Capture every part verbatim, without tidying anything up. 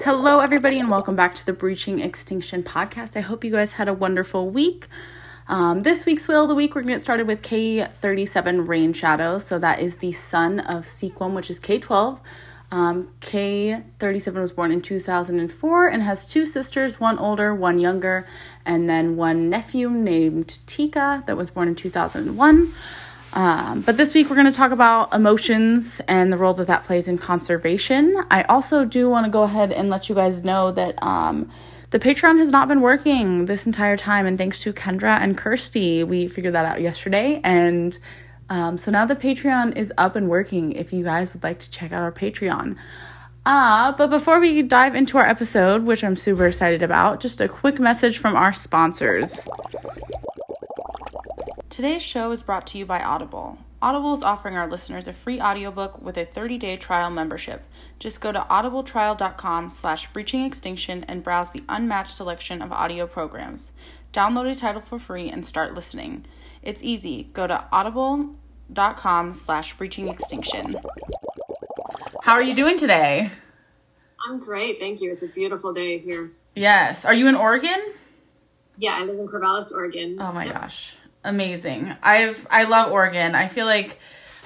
Hello everybody and welcome back to the Breaching Extinction podcast. I hope you guys had a wonderful week. Um, this week's Whale of the Week, we're going to get started with K thirty-seven Rain Shadows. So that is the son of Sequim, which is K twelve. Um, K thirty-seven was born in two thousand four and has two sisters, one older, one younger, and then one nephew named Tika that was born in two thousand one. Um, but this week we're going to talk about emotions and the role that that plays in conservation. I also do want to go ahead and let you guys know that um, the Patreon has not been working this entire time. And thanks to Kendra and Kirsty, we figured that out yesterday. And um, so now the Patreon is up and working if you guys would like to check out our Patreon. Uh, but before we dive into our episode, which I'm super excited about, just a quick message from our sponsors. Today's show is brought to you by Audible. Audible is offering our listeners a free audiobook with a thirty-day trial membership. Just go to audibletrial.com slash breachingextinction and browse the unmatched selection of audio programs. Download a title for free and start listening. It's easy. Go to audible.com slash breachingextinction. How are you doing today? I'm great, thank you. It's a beautiful day here. Yes. Are you in Oregon? Yeah, I live in Corvallis, Oregon. Oh my yep. gosh. Amazing. I've, I love Oregon. I feel like,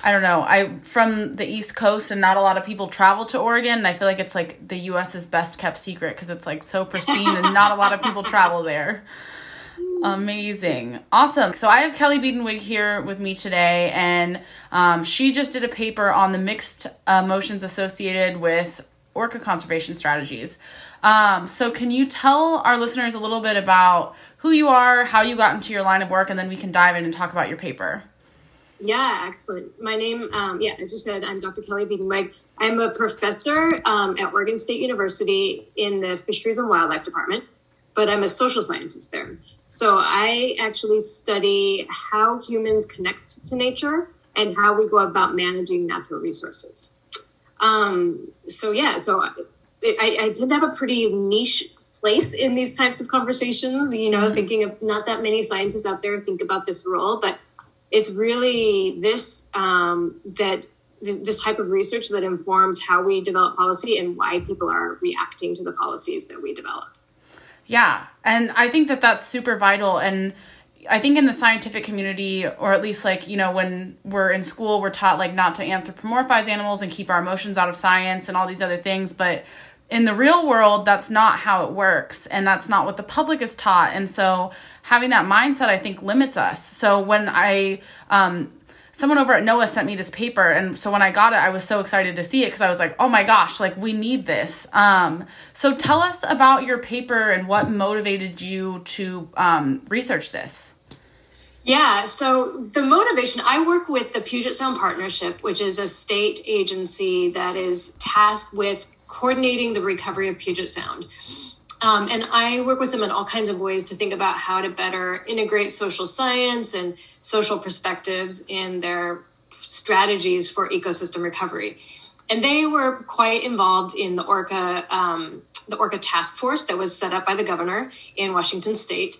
I don't know, I, from the East Coast and not a lot of people travel to Oregon. And I feel like it's like the U S's best kept secret because it's like so pristine and not a lot of people travel there. Amazing. Awesome. So I have Kelly Biedenweg here with me today, and um, she just did a paper on the mixed emotions associated with orca conservation strategies. Um, so can you tell our listeners a little bit about who you are, how you got into your line of work, and then we can dive in and talk about your paper. Yeah, excellent. My name, um, yeah, as you said, I'm Doctor Kelly Biedenweg. I'm a professor um, at Oregon State University in the Fisheries and Wildlife Department, but I'm a social scientist there. So I actually study how humans connect to nature and how we go about managing natural resources. Um, so yeah, so I, I, I did have a pretty niche place in these types of conversations, you know, mm-hmm. thinking of not that many scientists out there think about this role, but it's really this, um, that this, this type of research that informs how we develop policy and why people are reacting to the policies that we develop. Yeah. And I think that that's super vital. And I think in the scientific community, or at least like, you know, when we're in school, we're taught like not to anthropomorphize animals and keep our emotions out of science and all these other things. But in the real world, that's not how it works. And that's not what the public is taught. And so having that mindset, I think, limits us. So when I, um, someone over at NOAA sent me this paper. And so when I got it, I was so excited to see it because I was like, oh my gosh, like we need this. Um, so tell us about your paper and what motivated you to um, research this. Yeah, so the motivation, I work with the Puget Sound Partnership, which is a state agency that is tasked with coordinating the recovery of Puget Sound. Um, and I work with them in all kinds of ways to think about how to better integrate social science and social perspectives in their strategies for ecosystem recovery. And they were quite involved in the orca, um, the orca task force that was set up by the governor in Washington state.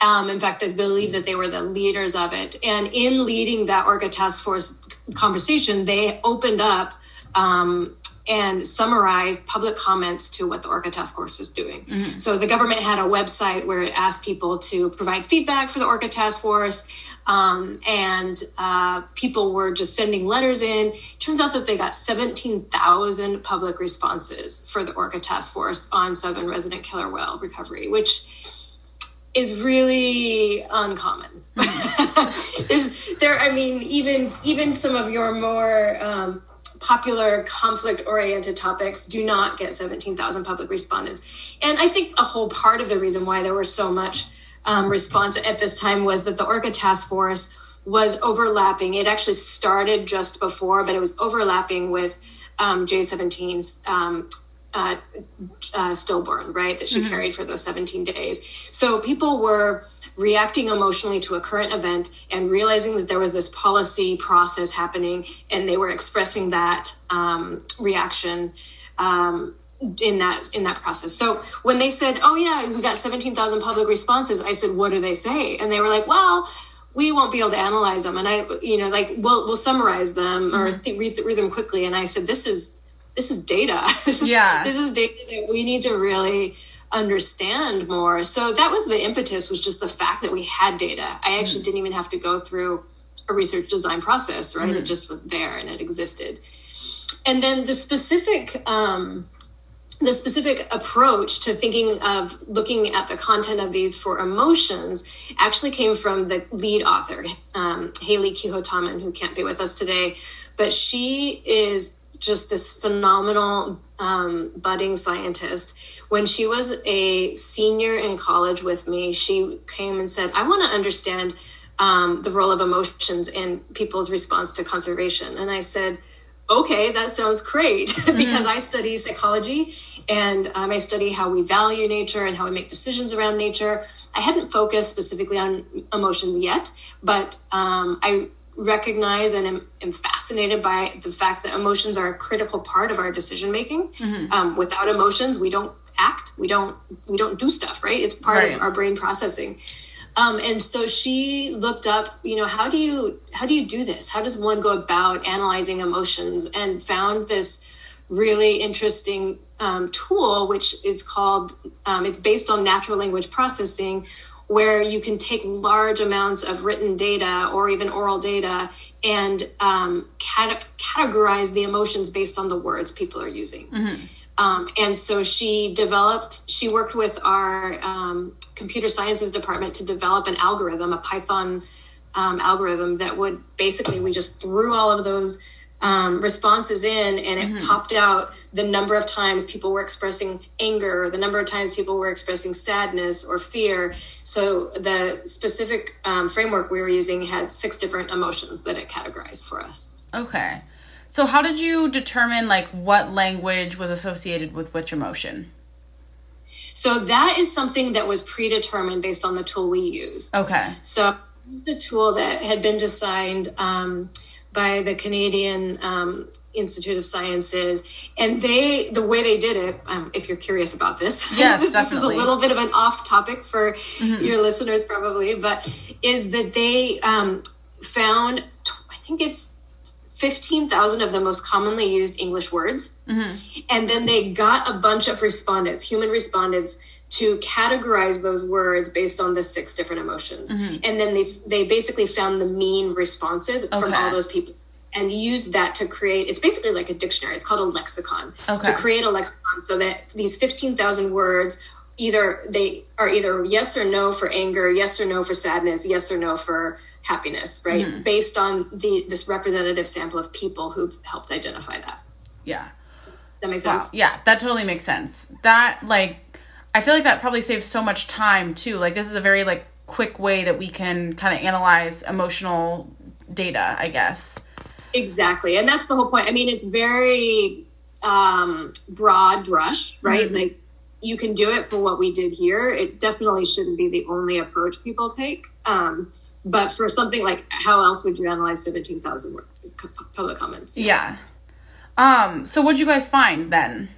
Um, in fact, I believe that they were the leaders of it. And in leading that orca task force conversation, they opened up um, and summarized public comments to what the orca task force was doing. Mm-hmm. So the government had a website where it asked people to provide feedback for the orca task force. Um, and uh, people were just sending letters in. Turns out that they got seventeen thousand public responses for the orca task force on southern resident killer whale recovery, which is really uncommon. Mm-hmm. There's there, I mean, even, even some of your more, um, popular conflict-oriented topics do not get seventeen thousand public respondents. And I think a whole part of the reason why there were so much um, response at this time was that the ORCA task force was overlapping. It actually started just before, but it was overlapping with um, J seventeen's um, uh, uh, stillborn, right, that she mm-hmm. carried for those seventeen days. So people were reacting emotionally to a current event and realizing that there was this policy process happening, and they were expressing that um, reaction um, in that in that process. So when they said, "Oh yeah, we got seventeen thousand public responses," I said, "What do they say?" And they were like, "Well, we won't be able to analyze them." And I, you know, like we'll we'll summarize them or th- read, th- read them quickly. And I said, "This is this is data. this is yeah. this is data that we need to really understand more." So that was the impetus, was just the fact that we had data. I actually mm. didn't even have to go through a research design process, right? Mm. It just was there and it existed. And then the specific, um, the specific approach to thinking of looking at the content of these for emotions actually came from the lead author, um, Haley Kihotaman, who can't be with us today, but she is just this phenomenal um, budding scientist. When she was a senior in college with me, she came and said, "I want to understand um, the role of emotions in people's response to conservation." And I said, "Okay, that sounds great," mm-hmm. because I study psychology, and um, I study how we value nature and how we make decisions around nature. I hadn't focused specifically on emotions yet, but um, I recognize and am, am fascinated by the fact that emotions are a critical part of our decision making. Mm-hmm. Um, without emotions, we don't act, we don't we don't do stuff, right? It's part right. of our brain processing. Um, and so she looked up, you know, how do you how do you do this? How does one go about analyzing emotions? And found this really interesting um, tool, which is called um, it's based on natural language processing, where you can take large amounts of written data or even oral data and um, cat- categorize the emotions based on the words people are using. Mm-hmm. Um, and so she developed, she worked with our um, computer sciences department to develop an algorithm, a Python um, algorithm that would basically, we just threw all of those um, responses in, and it mm-hmm. popped out the number of times people were expressing anger, or the number of times people were expressing sadness or fear. So the specific um, framework we were using had six different emotions that it categorized for us. Okay. So how did you determine like what language was associated with which emotion? So that is something that was predetermined based on the tool we used. Okay. So we used a tool that had been designed um, by the Canadian um, Institute of Sciences, and they, the way they did it, um, if you're curious about this, yes, this, this is a little bit of an off topic for mm-hmm. your listeners probably, but is that they um, found, I think it's fifteen thousand of the most commonly used English words. Mm-hmm. And then they got a bunch of respondents, human respondents, to categorize those words based on the six different emotions. Mm-hmm. And then they they basically found the mean responses okay. from all those people and used that to create, it's basically like a dictionary. It's called a lexicon. Okay. To create a lexicon so that these fifteen thousand words, either they are either yes or no for anger, yes or no for sadness, yes or no for happiness, right? Mm-hmm. Based on the this representative sample of people who've helped identify that. Yeah. That makes sense? Yeah, that totally makes sense. That, like, I feel like that probably saves so much time too. Like, this is a very like quick way that we can kind of analyze emotional data, I guess. Exactly. And that's the whole point. I mean, it's very um, broad brush, right? Mm-hmm. Like, you can do it for what we did here. It definitely shouldn't be the only approach people take. Um, but for something like, how else would you analyze seventeen thousand public comments? Yeah. yeah. Um, so what'd you guys find then?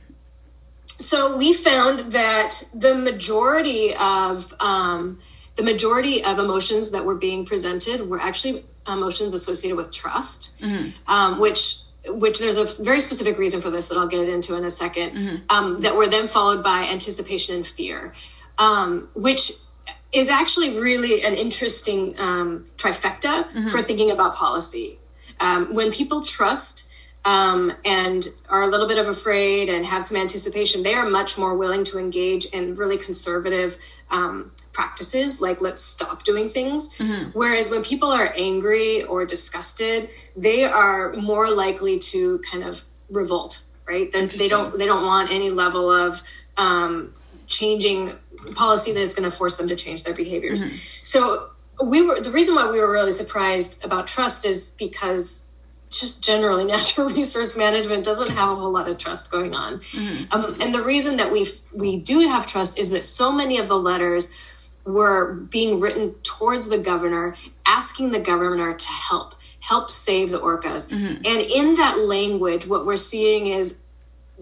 So we found that the majority of um, the majority of emotions that were being presented were actually emotions associated with trust, mm-hmm. um, which which there's a very specific reason for this that I'll get into in a second, mm-hmm. um, that were then followed by anticipation and fear, um, which is actually really an interesting um, trifecta mm-hmm. for thinking about policy. Um, when people trust Um, and are a little bit of afraid and have some anticipation, they are much more willing to engage in really conservative um, practices, like let's stop doing things. Mm-hmm. Whereas when people are angry or disgusted, they are more likely to kind of revolt, right? They, they don't they don't want any level of um, changing policy that's going to force them to change their behaviors. Mm-hmm. So we were, the reason why we were really surprised about trust is because just generally natural resource management doesn't have a whole lot of trust going on. Mm-hmm. Um, and the reason that we we do have trust is that so many of the letters were being written towards the governor, asking the governor to help, help save the orcas. Mm-hmm. And in that language, what we're seeing is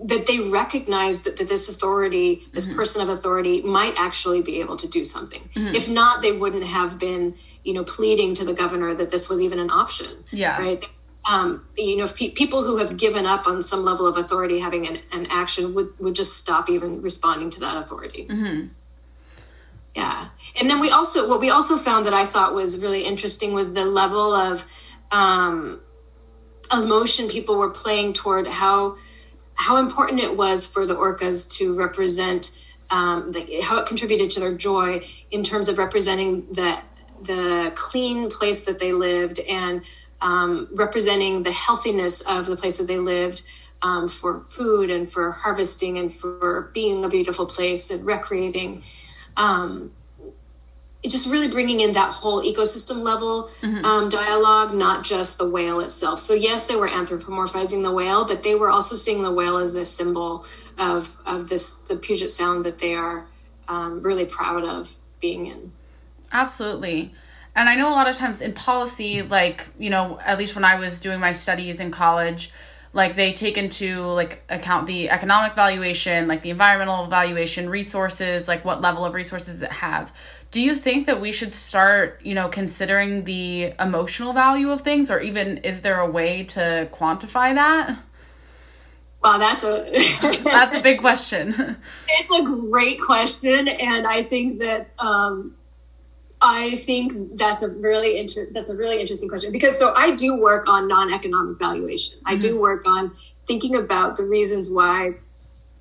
that they recognize that, that this authority, this mm-hmm. person of authority might actually be able to do something. Mm-hmm. If not, they wouldn't have been, you know, pleading to the governor that this was even an option. Yeah. Right. Um, you know, pe- people who have given up on some level of authority having an, an action would, would just stop even responding to that authority. Mm-hmm. Yeah. And then we also, what we also found that I thought was really interesting was the level of um, emotion people were playing toward how, how important it was for the orcas to represent, um, like how it contributed to their joy in terms of representing the, the clean place that they lived and um, representing the healthiness of the place that they lived, um, for food and for harvesting and for being a beautiful place and recreating. Um, it just really bringing in that whole ecosystem level mm-hmm. um, dialogue, not just the whale itself. So yes, they were anthropomorphizing the whale, but they were also seeing the whale as this symbol of, of this, the Puget Sound that they are um, really proud of being in. Absolutely. And I know a lot of times in policy, like, you know, at least when I was doing my studies in college, like they take into like account the economic valuation, like the environmental valuation, resources, like what level of resources it has. Do you think that we should start, you know, considering the emotional value of things, or even is there a way to quantify that? Wow, that's a that's a big question. It's a great question, and I think that um, I think that's a really inter- that's a really interesting question, because so I do work on non-economic valuation. Mm-hmm. I do work on thinking about the reasons why.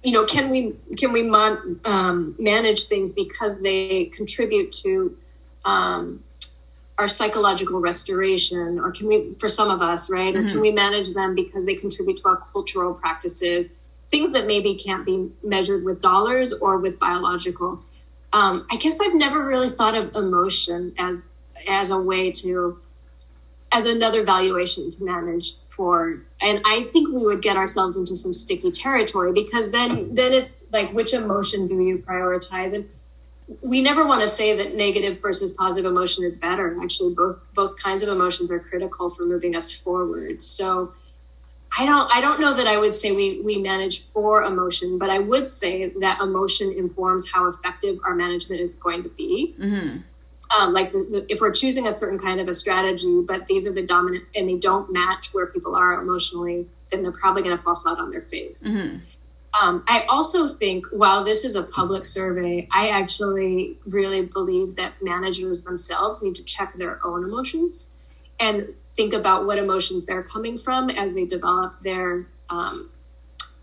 You know, can we can we mon- um, manage things because they contribute to um, our psychological restoration, or can we, for some of us, right? Mm-hmm. Or can we manage them because they contribute to our cultural practices, things that maybe can't be measured with dollars or with biological? Um, I guess I've never really thought of emotion as as a way to, as another valuation to manage. For, and I think we would get ourselves into some sticky territory, because then then it's like, which emotion do you prioritize? And we never want to say that negative versus positive emotion is better. Actually, both both kinds of emotions are critical for moving us forward. So I don't I don't know that I would say we we manage for emotion, but I would say that emotion informs how effective our management is going to be. Mm-hmm. Um, like the, the, if we're choosing a certain kind of a strategy, but these are the dominant and they don't match where people are emotionally, then they're probably going to fall flat on their face. Mm-hmm. Um, I also think while this is a public survey, I actually really believe that managers themselves need to check their own emotions and think about what emotions they're coming from as they develop their, um,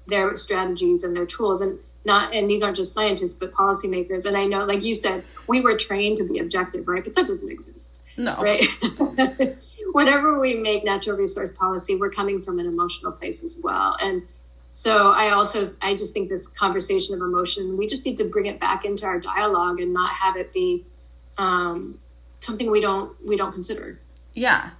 their strategies and their tools. And Not, and these aren't just scientists, but policymakers. And I know, like you said, we were trained to be objective, right? But that doesn't exist. No. Right? Whenever we make natural resource policy, we're coming from an emotional place as well. And so I also, I just think this conversation of emotion, we just need to bring it back into our dialogue and not have it be um, something we don't, we don't consider. Yeah.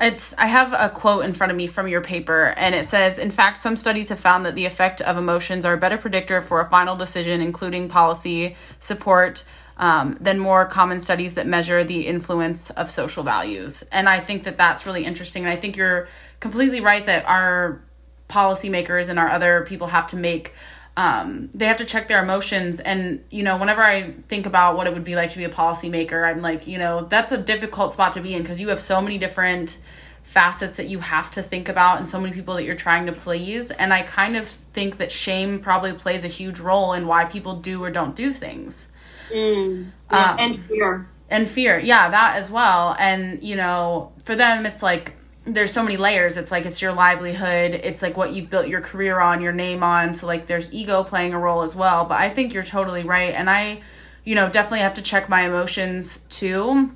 It's, I have a quote in front of me from your paper, and it says, in fact, some studies have found that the effect of emotions are a better predictor for a final decision, including policy support, um, than more common studies that measure the influence of social values. And I think that that's really interesting. And I think you're completely right that our policymakers and our other people have to make, um, they have to check their emotions. And, you know, whenever I think about what it would be like to be a policymaker, I'm like, you know, that's a difficult spot to be in, because you have so many different facets that you have to think about and so many people that you're trying to please. And I kind of think that shame probably plays a huge role in why people do or don't do things. Mm, yeah, um, and fear. And fear. Yeah, that as well. And, you know, for them, it's like, there's so many layers. It's like, it's your livelihood. It's like what you've built your career on, your name on. So like there's ego playing a role as well. But I think you're totally right. And I, you know, definitely have to check my emotions too.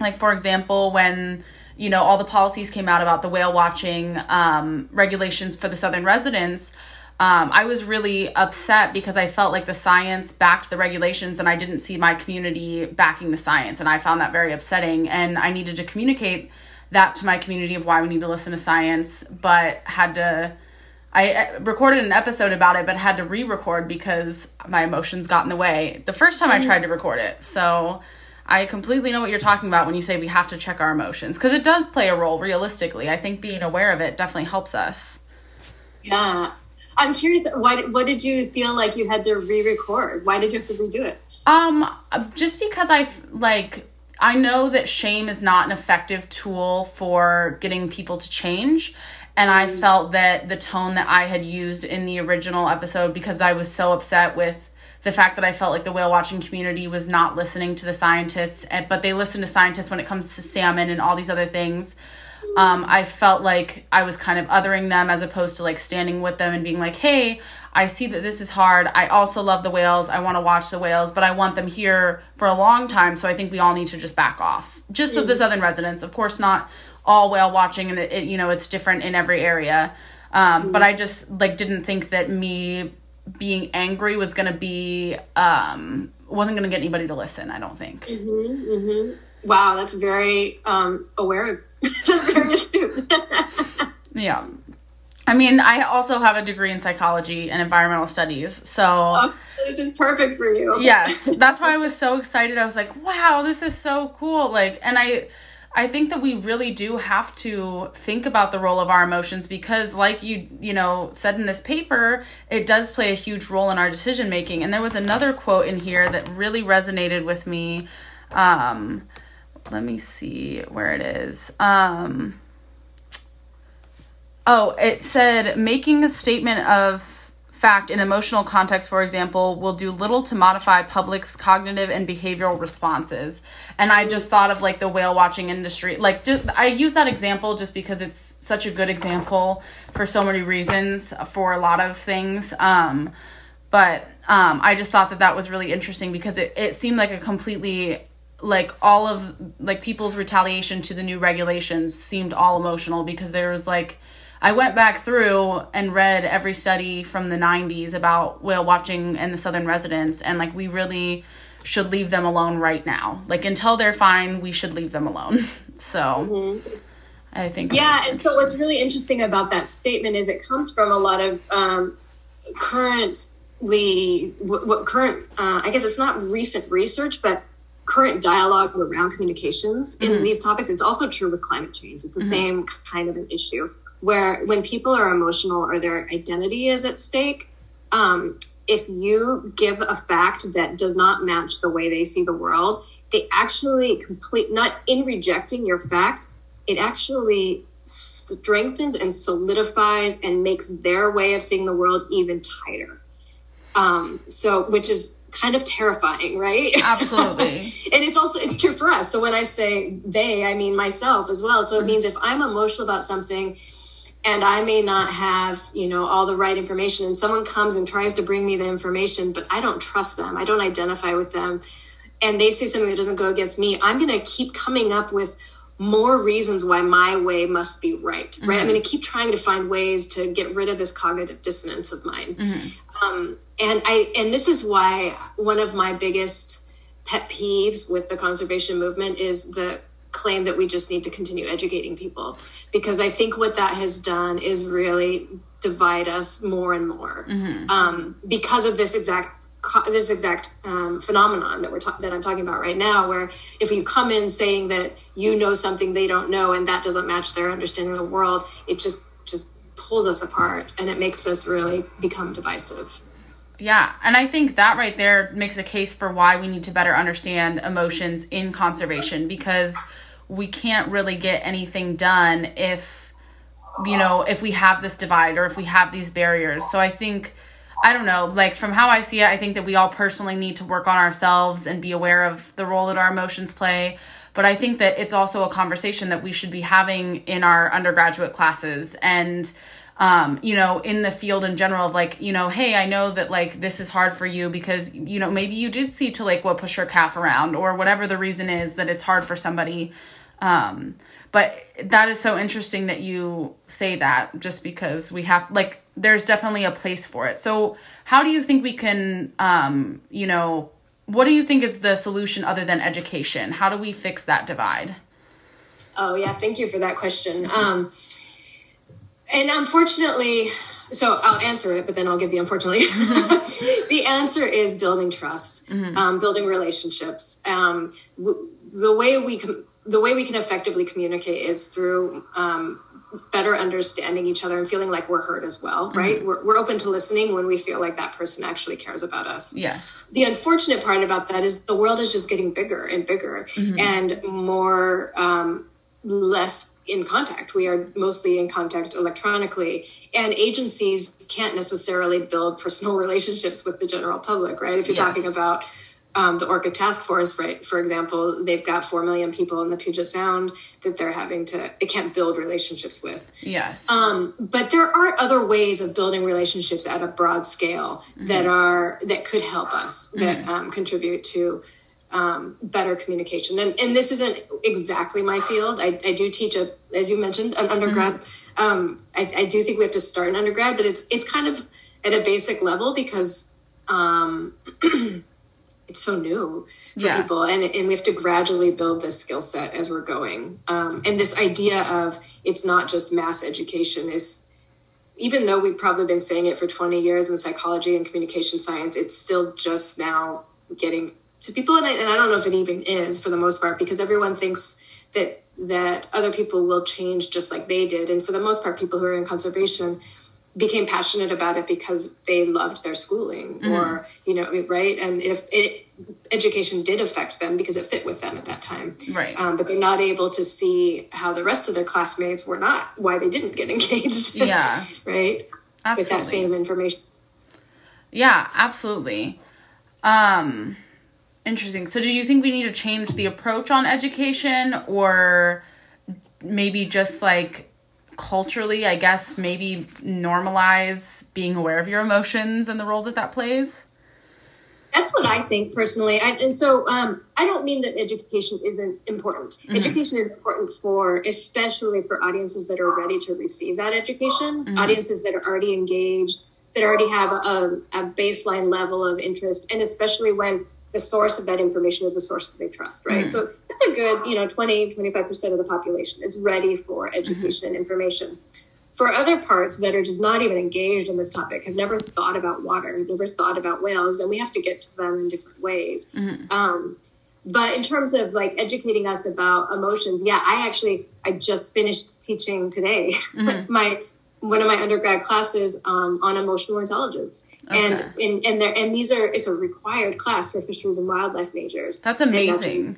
Like, for example, when, you know, all the policies came out about the whale watching um, regulations for the southern residents, Um, I was really upset because I felt like the science backed the regulations and I didn't see my community backing the science. And I found that very upsetting. And I needed to communicate that to my community of why we need to listen to science, but had to, I recorded an episode about it, but had to re-record because my emotions got in the way the first time I tried to record it. So I completely know what you're talking about when you say we have to check our emotions, because it does play a role realistically. I think being aware of it definitely helps us. Yeah. I'm curious, why, what did you feel like you had to re-record? Why did you have to redo it? Um, just because I, like, I know that shame is not an effective tool for getting people to change. And I felt that the tone that I had used in the original episode, because I was so upset with the fact that I felt like the whale watching community was not listening to the scientists, but they listen to scientists when it comes to salmon and all these other things. Um, I felt like I was kind of othering them as opposed to like standing with them and being like, hey, I see that this is hard. I also love the whales. I want to watch the whales, but I want them here for a long time. So I think we all need to just back off. Just so the southern residents, of course, not all whale watching, and it, it, you know, it's different in every area. Um, mm-hmm. But I just like didn't think that me being angry was going to be, um, wasn't going to get anybody to listen, I don't think. Mm-hmm, mm-hmm. Wow, that's very um, aware of. That's very astute. Yeah. I mean, I also have a degree in psychology and environmental studies, so... Oh, this is perfect for you. Yes. That's why I was so excited. I was like, wow, this is so cool. Like, and I, I think that we really do have to think about the role of our emotions because, like you, you know, said in this paper, it does play a huge role in our decision-making. And there was another quote in here that really resonated with me. Um... Let me see where it is. Um, oh, it said, making a statement of fact in emotional context, for example, will do little to modify public's cognitive and behavioral responses. And I just thought of like the whale watching industry. Like just, I use that example just because it's such a good example for so many reasons for a lot of things. Um, but um, I just thought that that was really interesting because it, it seemed like a completely... like all of like people's retaliation to the new regulations seemed all emotional because there was like, I went back through and read every study from the nineties about whale watching and the southern residents. And like, we really should leave them alone right now. Like until they're fine, we should leave them alone. So mm-hmm. I think. Yeah. And so what's really interesting about that statement is it comes from a lot of um, currently what, what current, uh, I guess it's not recent research, but current dialogue around communications in mm-hmm. these topics. It's also true with climate change. It's the mm-hmm. same kind of an issue where when people are emotional or their identity is at stake, um, if you give a fact that does not match the way they see the world, they actually complete, not in rejecting your fact, it actually strengthens and solidifies and makes their way of seeing the world even tighter. Um, so, which is kind of terrifying, right? Absolutely. And it's also, it's true for us. So when I say they, I mean myself as well. So it means if I'm emotional about something and I may not have, you know, all the right information and someone comes and tries to bring me the information, but I don't trust them. I don't identify with them. And they say something that doesn't go against me. I'm going to keep coming up with more reasons why my way must be right, right? Mm-hmm. I'm going to keep trying to find ways to get rid of this cognitive dissonance of mine. Mm-hmm. Um, and I, and this is why one of my biggest pet peeves with the conservation movement is the claim that we just need to continue educating people, because I think what that has done is really divide us more and more mm-hmm. um, because of this exact this exact um, phenomenon that we're ta- that I'm talking about right now, where if you come in saying that you know something they don't know and that doesn't match their understanding of the world, it just just pulls us apart and it makes us really become divisive. Yeah, and I think that right there makes a case for why we need to better understand emotions in conservation, because we can't really get anything done if, you know, if we have this divide or if we have these barriers. So I think... I don't know, like from how I see it, I think that we all personally need to work on ourselves and be aware of the role that our emotions play. But I think that it's also a conversation that we should be having in our undergraduate classes and, um, you know, in the field in general of like, you know, hey, I know that like this is hard for you because, you know, maybe you did see Tahlequah push her calf around or whatever the reason is that it's hard for somebody. Um, But that is so interesting that you say that, just because we have, like, there's definitely a place for it. So how do you think we can, um, you know, what do you think is the solution other than education? How do we fix that divide? Oh, yeah. Thank you for that question. Um, and unfortunately, so I'll answer it, but then I'll give the unfortunately. The answer is building trust, mm-hmm. um, building relationships. Um, w- the way we com- the way we can effectively communicate is through um, better understanding each other and feeling like we're heard as well, mm-hmm. right? We're, we're open to listening when we feel like that person actually cares about us. Yes. The unfortunate part about that is the world is just getting bigger and bigger, mm-hmm. and more um, less in contact. We are mostly in contact electronically, and agencies can't necessarily build personal relationships with the general public, right? If you're yes. talking about Um, the ORCA task force, right? For example, they've got four million people in the Puget Sound that they're having to, they can't build relationships with. Yes. Um, but there are other ways of building relationships at a broad scale, mm-hmm. that are, that could help us, that mm-hmm. um, contribute to um, better communication. And, and this isn't exactly my field. I, I do teach a, as you mentioned, an undergrad. Mm-hmm. Um, I, I do think we have to start an undergrad, but it's, it's kind of at a basic level because, um, it's so new for yeah. people, and, and we have to gradually build this skill set as we're going. Um, and this idea of it's not just mass education is, even though we've probably been saying it for twenty years in psychology and communication science, it's still just now getting to people. And I, and I don't know if it even is for the most part, because everyone thinks that, that other people will change just like they did. And for the most part, people who are in conservation became passionate about it because they loved their schooling, mm-hmm. or, you know, right. And if it, education did affect them because it fit with them at that time. Right. Um, but they're not able to see how the rest of their classmates were not, why they didn't get engaged. Yeah. Right. Absolutely. With that same information. Yeah, absolutely. Um, interesting. So do you think we need to change the approach on education, or maybe just like, culturally, I guess, maybe normalize being aware of your emotions and the role that that plays? That's what I think personally. I, and so um, I don't mean that education isn't important. Mm-hmm. Education is important for, especially for audiences that are ready to receive that education, mm-hmm. audiences that are already engaged, that already have a, a baseline level of interest, and especially when the source of that information is the source that they trust, right? Mm-hmm. So that's a good, you know, twenty, twenty-five percent of the population is ready for education, mm-hmm. and information. For other parts that are just not even engaged in this topic, have never thought about water, have never thought about whales, then we have to get to them in different ways. Mm-hmm. Um, but in terms of like educating us about emotions, yeah, I actually, I just finished teaching today, mm-hmm. my one of my undergrad classes um, on emotional intelligence. Okay. And and and, there, and these are, it's a required class for fisheries and wildlife majors. That's amazing. And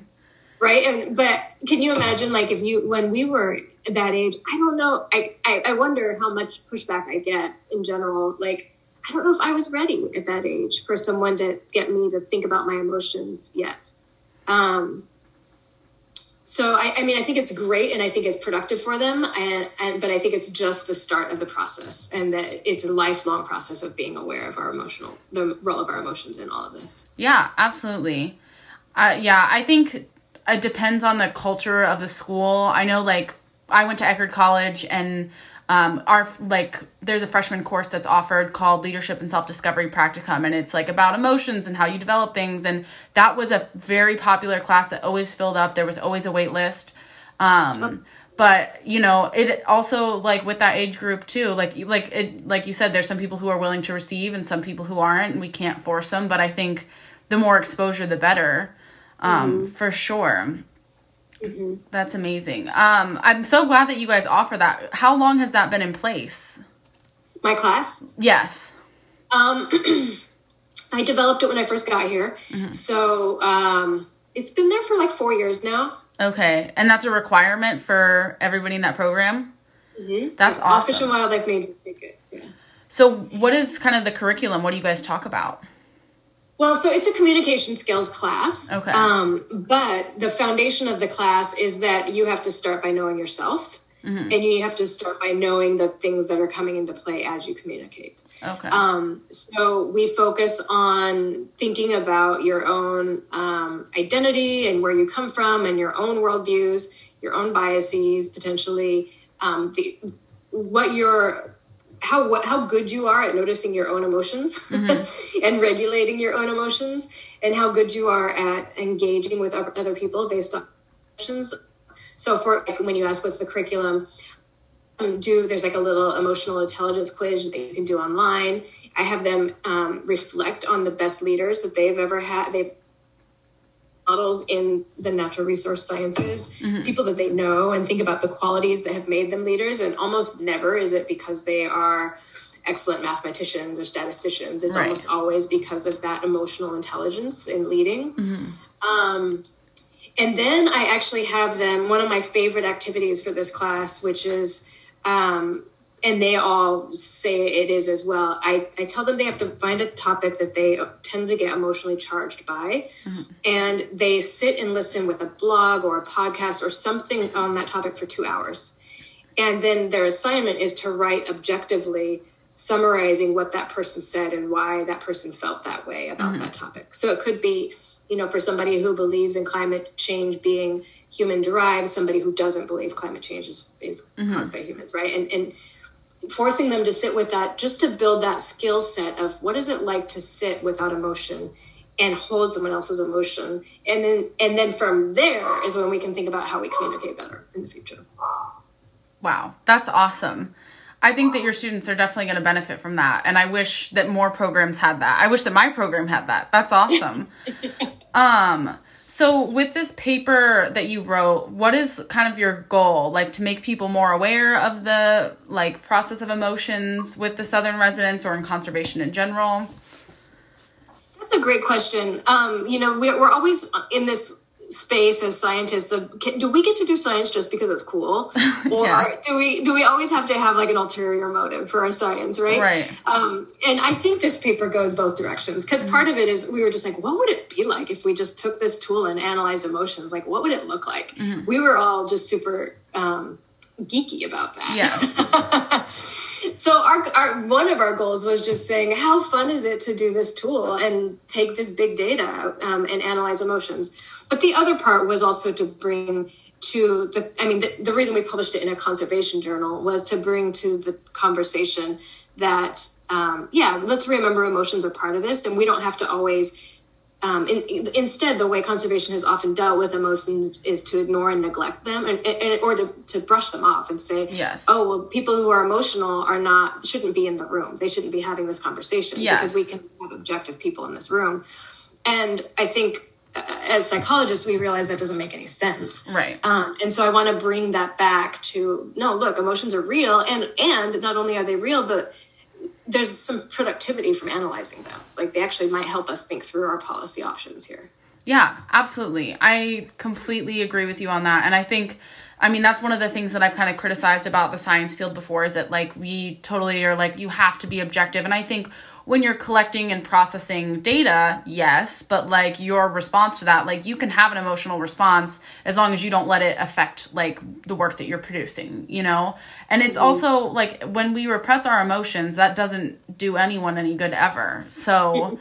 right. And, but can you imagine, like, if you, when we were that age, I don't know, I, I, I wonder how much pushback I get in general. Like, I don't know if I was ready at that age for someone to get me to think about my emotions yet. Um, So, I, I mean, I think it's great, and I think it's productive for them, and, and but I think it's just the start of the process, and that it's a lifelong process of being aware of our emotional, the role of our emotions in all of this. Yeah, absolutely. Uh, yeah, I think it depends on the culture of the school. I know, like, I went to Eckerd College, and um, our, like, there's a freshman course that's offered called Leadership and Self-Discovery Practicum, and it's like about emotions and how you develop things. And that was a very popular class that always filled up. There was always a wait list. Um, oh. But, you know, it also, like, with that age group too, like, like, it, like you said, there's some people who are willing to receive and some people who aren't, and we can't force them. But I think the more exposure, the better, um, mm-hmm. for sure. Mm-hmm. That's amazing. Um, I'm so glad that you guys offer that. How long has that been in place? My class? Yes. Um, I developed it when I first got here. Mm-hmm. So um, it's been there for like four years now. Okay. And that's a requirement for everybody in that program? Mm-hmm. That's awesome. All Fish and Wildlife majors take it. Yeah. So what is kind of the curriculum? What do you guys talk about? Well, so it's a communication skills class, okay. um, but the foundation of the class is that you have to start by knowing yourself. Mm-hmm. And you have to start by knowing the things that are coming into play as you communicate. Okay. Um, so we focus on thinking about your own um, identity and where you come from and your own worldviews, your own biases, potentially um, the, what your how what, how good you are at noticing your own emotions mm-hmm. and regulating your own emotions, and how good you are at engaging with other people based on emotions. So for like, when you ask what's the curriculum, um, do there's like a little emotional intelligence quiz that you can do online. I have them um, reflect on the best leaders that they've ever had. They've models in the natural resource sciences, mm-hmm. people that they know, and think about the qualities that have made them leaders. And almost never is it because they are excellent mathematicians or statisticians. It's right. almost always because of that emotional intelligence in leading. Mm-hmm. Um, And then I actually have them, one of my favorite activities for this class, which is, um, and they all say it is as well. I, I tell them they have to find a topic that they tend to get emotionally charged by. Mm-hmm. And they sit and listen with a blog or a podcast or something on that topic for two hours. And then their assignment is to write objectively, summarizing what that person said and why that person felt that way about mm-hmm. that topic. So it could be, you know, for somebody who believes in climate change being human derived, somebody who doesn't believe climate change is, is mm-hmm. caused by humans, right? And, and forcing them to sit with that, just to build that skill set of what is it like to sit without emotion and hold someone else's emotion. And then, and then from there is when we can think about how we communicate better in the future. Wow. That's awesome. I think that your students are definitely going to benefit from that. And I wish that more programs had that. I wish that my program had that. That's awesome. um, so with this paper that you wrote, what is kind of your goal? Like to make people more aware of the like process of emotions with the Southern residents or in conservation in general? That's a great question. Um, you know, we're, we're always in this space as scientists of can, do we get to do science just because it's cool, or yeah. do we do we always have to have like an ulterior motive for our science, right? Right. Um, and I think this paper goes both directions, because mm-hmm. part of it is we were just like, what would it be like if we just took this tool and analyzed emotions? Like, what would it look like? Mm-hmm. We were all just super um, geeky about that. Yeah. So our, our one of our goals was just saying, how fun is it to do this tool and take this big data um, and analyze emotions? But the other part was also to bring to the, I mean, the, the reason we published it in a conservation journal was to bring to the conversation that, um, yeah, let's remember emotions are part of this, and we don't have to always, um, in, in, instead, the way conservation has often dealt with emotions is to ignore and neglect them, and, and or to, to brush them off and say, yes. oh, well, people who are emotional are not, shouldn't be in the room. They shouldn't be having this conversation yes. because we can have objective people in this room. And I think, as psychologists, we realize that doesn't make any sense. Right. Um, and so I want to bring that back to, no, look, emotions are real. And, and not only are they real, but there's some productivity from analyzing them. Like they actually might help us think through our policy options here. Yeah, absolutely. I completely agree with you on that. And I think, I mean, that's one of the things that I've kind of criticized about the science field before, is that like, we totally are like, you have to be objective. And I think when you're collecting and processing data, yes, but like your response to that, like you can have an emotional response as long as you don't let it affect like the work that you're producing, you know? And it's also like when we repress our emotions, that doesn't do anyone any good ever. So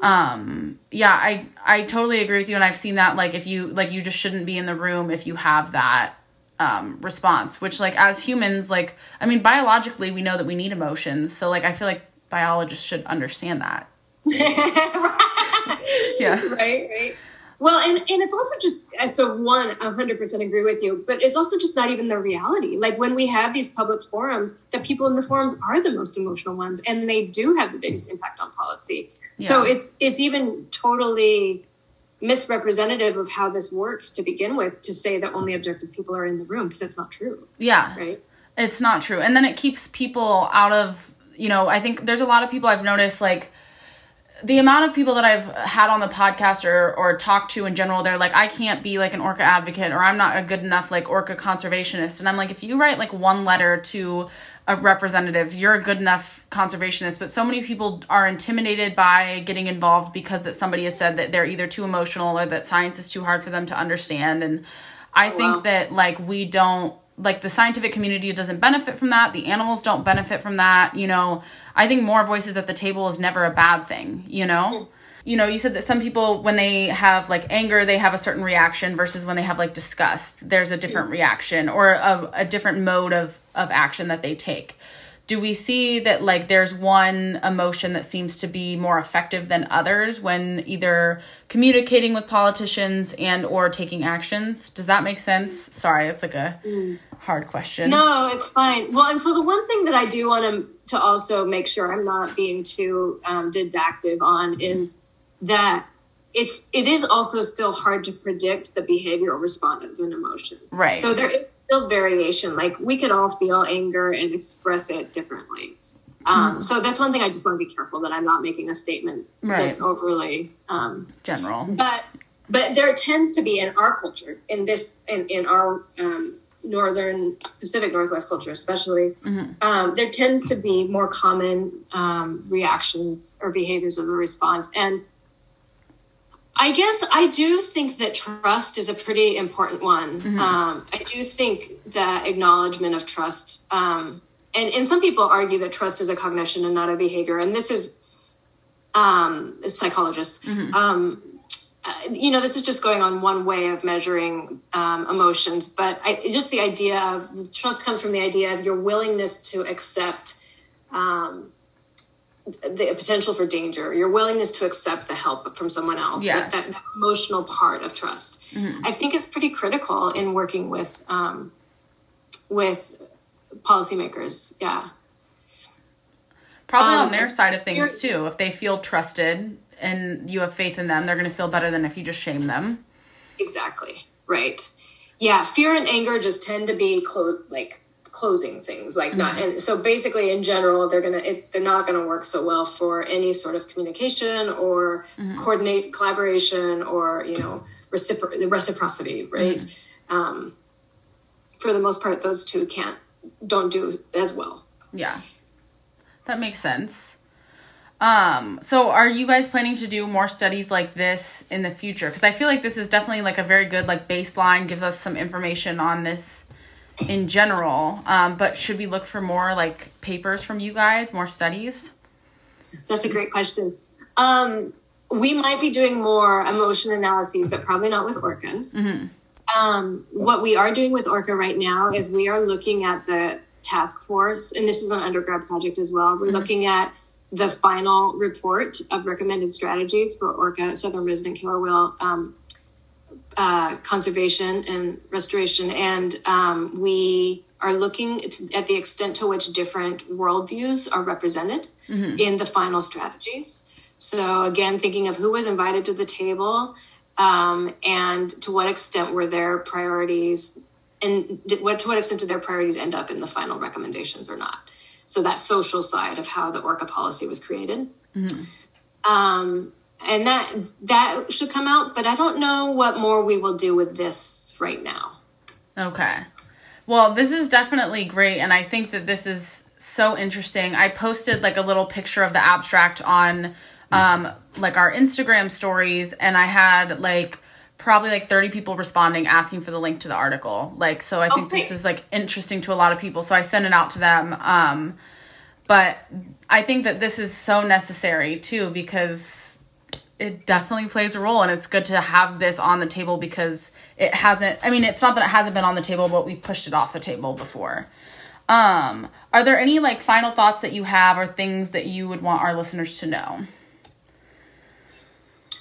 um, yeah, I, I totally agree with you. And I've seen that, like if you, like you just shouldn't be in the room if you have that Um, response, which like as humans, like, I mean, biologically, we know that we need emotions. So like, I feel like biologists should understand that. Right. Yeah. Right. Right. Well, and, and it's also just, so one, a hundred percent agree with you, but it's also just not even the reality. Like when we have these public forums, the people in the forums are the most emotional ones, and they do have the biggest impact on policy. Yeah. So it's, it's even totally misrepresentative of how this works to begin with, to say that only objective people are in the room, because that's not true. Yeah. Right. It's not true. And then it keeps people out of, you know, I think there's a lot of people I've noticed, like the amount of people that I've had on the podcast or, or talked to in general, they're like, I can't be like an orca advocate, or I'm not a good enough like orca conservationist. And I'm like, if you write like one letter to a representative, you're a good enough conservationist. But so many people are intimidated by getting involved because that somebody has said that they're either too emotional or that science is too hard for them to understand. And I oh, think wow. that like we don't like the scientific community doesn't benefit from that. The animals don't benefit from that. You know, I think more voices at the table is never a bad thing, you know? You know, you said that some people, when they have like anger, they have a certain reaction versus when they have like disgust, there's a different reaction or a, a different mode of, of action that they take. Do we see that like there's one emotion that seems to be more effective than others when either communicating with politicians and or taking actions? Does that make sense? Sorry, it's like a hard question. No, it's fine. Well, and so the one thing that I do want to to also make sure I'm not being too um, didactic on is that it's it is also still hard to predict the behavioral response of an emotion. Right. So there is still variation. Like we can all feel anger and express it differently. Um, mm. So that's one thing I just want to be careful that I'm not making a statement right. that's overly um, general. But but there tends to be in our culture, in this in in our um, Northern Pacific Northwest culture, especially, mm-hmm. um, there tends to be more common um, reactions or behaviors of the response. And I guess I do think that trust is a pretty important one. Mm-hmm. Um, I do think that acknowledgement of trust, um, and, and some people argue that trust is a cognition and not a behavior. And this is um, psychologists. Mm-hmm. Um, you know, this is just going on one way of measuring um, emotions. But I, just the idea of trust comes from the idea of your willingness to accept um the potential for danger, your willingness to accept the help from someone else, yes. that, that emotional part of trust, mm-hmm. I think is pretty critical in working with, um, with policymakers. Yeah. Probably um, on their side of things too. If they feel trusted and you have faith in them, they're going to feel better than if you just shame them. Exactly. Right. Yeah. Fear and anger just tend to be close, like, closing things like not mm-hmm. and so basically in general they're gonna it, they're not gonna work so well for any sort of communication or mm-hmm. coordinate collaboration or you know recipro- reciprocity right mm-hmm. um for the most part those two can't don't do as well. Yeah, that makes sense. Um so are you guys planning to do more studies like this in the future? Because I feel like this is definitely like a very good like baseline, gives us some information on this in general, um, but should we look for more like papers from you guys, more studies? That's a great question. Um, we might be doing more emotion analyses, but probably not with orcas. Mm-hmm. Um, what we are doing with orca right now is we are looking at the task force, and this is an undergrad project as well. We're mm-hmm. looking at the final report of recommended strategies for orca, southern resident killer whale, um, Uh, conservation and restoration, and um, we are looking at the extent to which different worldviews are represented mm-hmm. in the final strategies. So again, thinking of who was invited to the table um, and to what extent were their priorities, and what to what extent did their priorities end up in the final recommendations or not. So that social side of how the orca policy was created. Mm-hmm. Um, And that that should come out, but I don't know what more we will do with this right now. Okay. Well, this is definitely great, and I think that this is so interesting. I posted like a little picture of the abstract on um, like our Instagram stories, and I had like probably like thirty people responding asking for the link to the article. Like, so I think okay. this is like interesting to a lot of people, so I sent it out to them. Um, but I think that this is so necessary too, because it definitely plays a role, and it's good to have this on the table because it hasn't, I mean, it's not that it hasn't been on the table, but we've pushed it off the table before. Um, are there any like final thoughts that you have or things that you would want our listeners to know?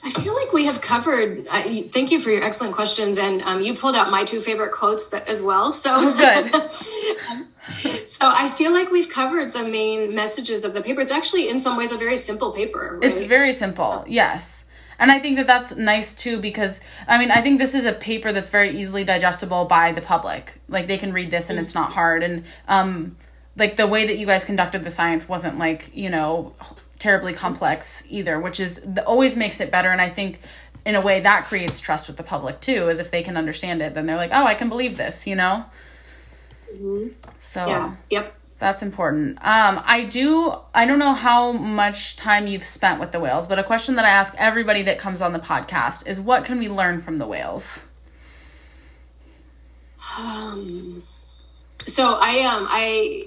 I feel like we have covered, uh, thank you for your excellent questions. And um, you pulled out my two favorite quotes that, as well. So oh, good. So I feel like we've covered the main messages of the paper. It's actually in some ways a very simple paper. Right? It's very simple. Yes. And I think that that's nice too, because I mean, I think this is a paper that's very easily digestible by the public. Like they can read this and it's not hard. And um, like the way that you guys conducted the science wasn't like, you know, terribly complex either, which is the, always makes it better. And I think in a way that creates trust with the public too, is if they can understand it, then they're like, oh, I can believe this, you know? Mm-hmm. So yeah. Yep. That's important. Um, I do, I don't know how much time you've spent with the whales, but a question that I ask everybody that comes on the podcast is what can we learn from the whales? Um, So I um I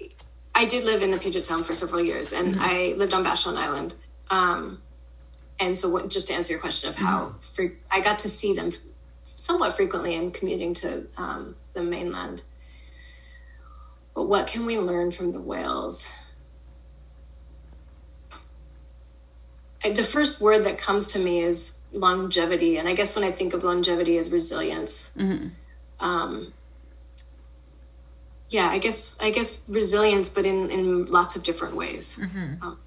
I did live in the Puget Sound for several years, and mm-hmm. I lived on Vashon Island. Um, and so what, just to answer your question of how mm-hmm. fre- I got to see them somewhat frequently in commuting to um, the mainland. But what can we learn from the whales? I, the first word that comes to me is longevity. And I guess when I think of longevity as resilience, mm-hmm. um, yeah, I guess, I guess resilience, but in, in lots of different ways. Mm-hmm. Um,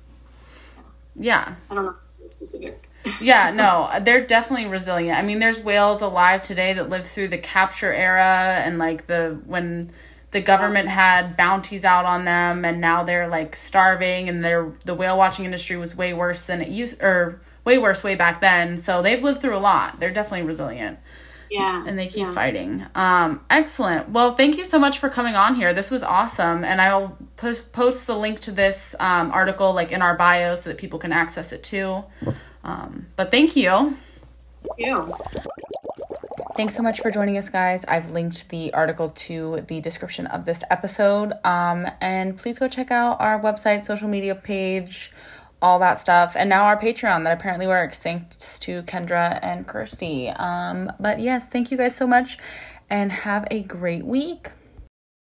yeah. yeah. I don't know if it's specific. Yeah, no, they're definitely resilient. I mean, there's whales alive today that lived through the capture era and like the, when the government had bounties out on them, and now they're like starving, and they're, the whale watching industry was way worse than it used, or way worse way back then. So they've lived through a lot. They're definitely resilient. Yeah. And they keep yeah. fighting. Um, excellent. Well, thank you so much for coming on here. This was awesome. And I'll post, post the link to this um, article like in our bio so that people can access it too. Um, but thank you. Thank you. Thanks so much for joining us, guys. I've linked the article to the description of this episode. Um, and please go check out our website, social media page, all that stuff. And now our Patreon that apparently works, thanks to Kendra and Kirsty. Um, but yes, thank you guys so much and have a great week.